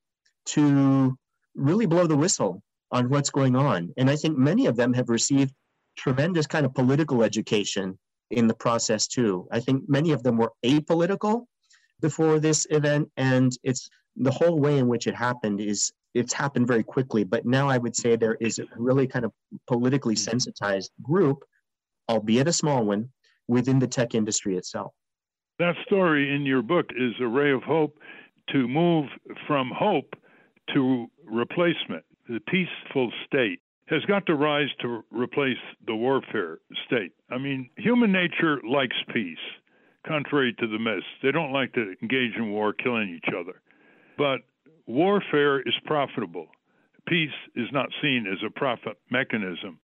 to really blow the whistle on what's going on. And I think many of them have received tremendous kind of political education in the process too. I think many of them were apolitical before this event, and it's the whole way in which it happened is it's happened very quickly. But now I would say there is a really kind of politically sensitized group, albeit a small one, within the tech industry itself. That story in your book is a ray of hope to move from hope to replacement. The peaceful state has got to rise to replace the warfare state. I mean, human nature likes peace, contrary to the myths. They don't like to engage in war, killing each other. But warfare is profitable. Peace is not seen as a profit mechanism.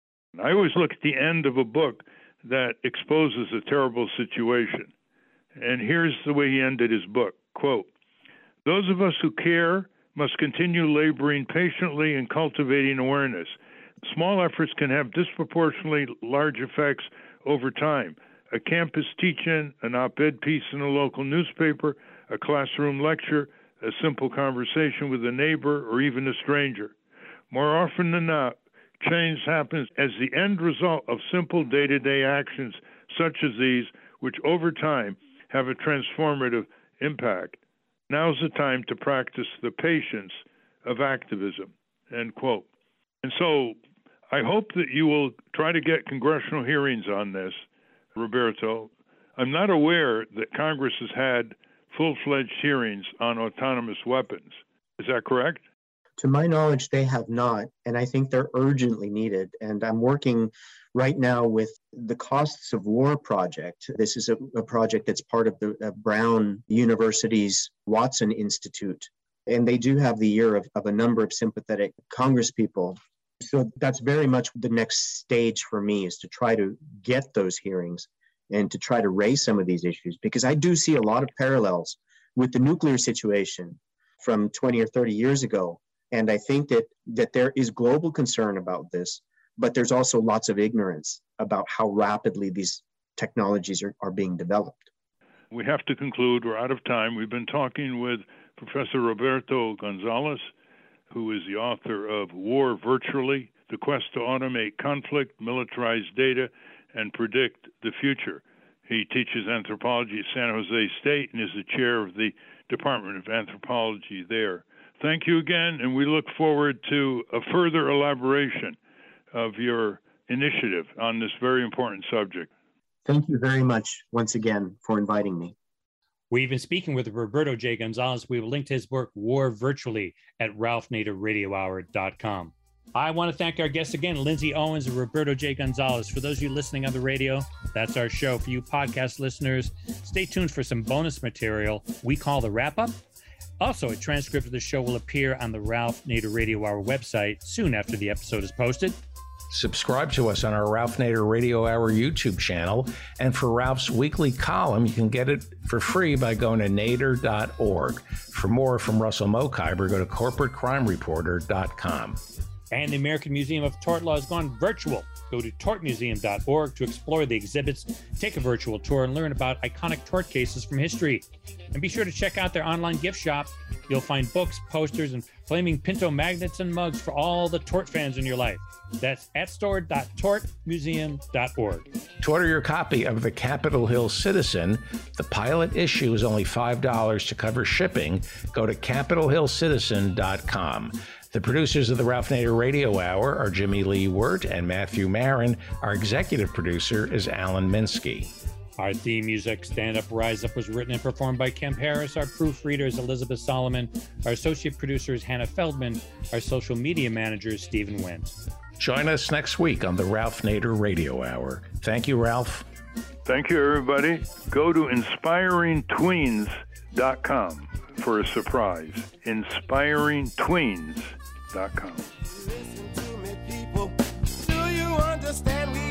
I always look at the end of a book that exposes a terrible situation. And here's the way he ended his book, quote, "Those of us who care must continue laboring patiently and cultivating awareness. Small efforts can have disproportionately large effects over time. A campus teach-in, an op-ed piece in a local newspaper, a classroom lecture, a simple conversation with a neighbor, or even a stranger. More often than not, change happens as the end result of simple day-to-day actions such as these, which over time have a transformative impact. Now's the time to practice the patience of activism," end quote. And so I hope that you will try to get congressional hearings on this, Roberto. I'm not aware that Congress has had full-fledged hearings on autonomous weapons. Is that correct? To my knowledge, they have not, and I think they're urgently needed. And I'm working right now with the Costs of War project. This is a, a project that's part of the of Brown University's Watson Institute. And they do have the ear of, of a number of sympathetic congresspeople. So that's very much the next stage for me, is to try to get those hearings and to try to raise some of these issues, because I do see a lot of parallels with the nuclear situation from twenty or thirty years ago. And I think that, that there is global concern about this, but there's also lots of ignorance about how rapidly these technologies are, are being developed. We have to conclude. We're out of time. We've been talking with Professor Roberto Gonzalez, who is the author of War Virtually, The Quest to Automate Conflict, Militarize Data, and Predict the Future. He teaches anthropology at San Jose State and is the chair of the Department of Anthropology there. Thank you again, and we look forward to a further elaboration of your initiative on this very important subject. Thank you very much once again for inviting me. We've been speaking with Roberto J. Gonzalez. We've linked his work, War Virtually, at ralph nader radio hour dot com. I want to thank our guests again, Lindsey Owens and Roberto J. Gonzalez. For those of you listening on the radio, that's our show. For you podcast listeners, stay tuned for some bonus material we call The Wrap-Up. Also, a transcript of the show will appear on the Ralph Nader Radio Hour website soon after the episode is posted. Subscribe to us on our Ralph Nader Radio Hour YouTube channel. And for Ralph's weekly column, you can get it for free by going to nader dot org. For more from Russell Mokhiber, go to corporate crime reporter dot com. And the American Museum of Tort Law has gone virtual. Go to tort museum dot org to explore the exhibits, take a virtual tour, and learn about iconic tort cases from history. And be sure to check out their online gift shop. You'll find books, posters, and flaming Pinto magnets and mugs for all the tort fans in your life. That's at store dot tort museum dot org. To order your copy of The Capitol Hill Citizen, the pilot issue is only five dollars to cover shipping. Go to capitol hill citizen dot com. The producers of the Ralph Nader Radio Hour are Jimmy Lee Wirt and Matthew Marin. Our executive producer is Alan Minsky. Our theme music, Stand Up, Rise Up, was written and performed by Kemp Harris. Our proofreader is Elizabeth Solomon. Our associate producer is Hannah Feldman. Our social media manager is Stephen Wendt. Join us next week on the Ralph Nader Radio Hour. Thank you, Ralph. Thank you, everybody. Go to inspiring tweens dot com for a surprise. inspiring tweens dot com. Listen to me, people. Do you understand me?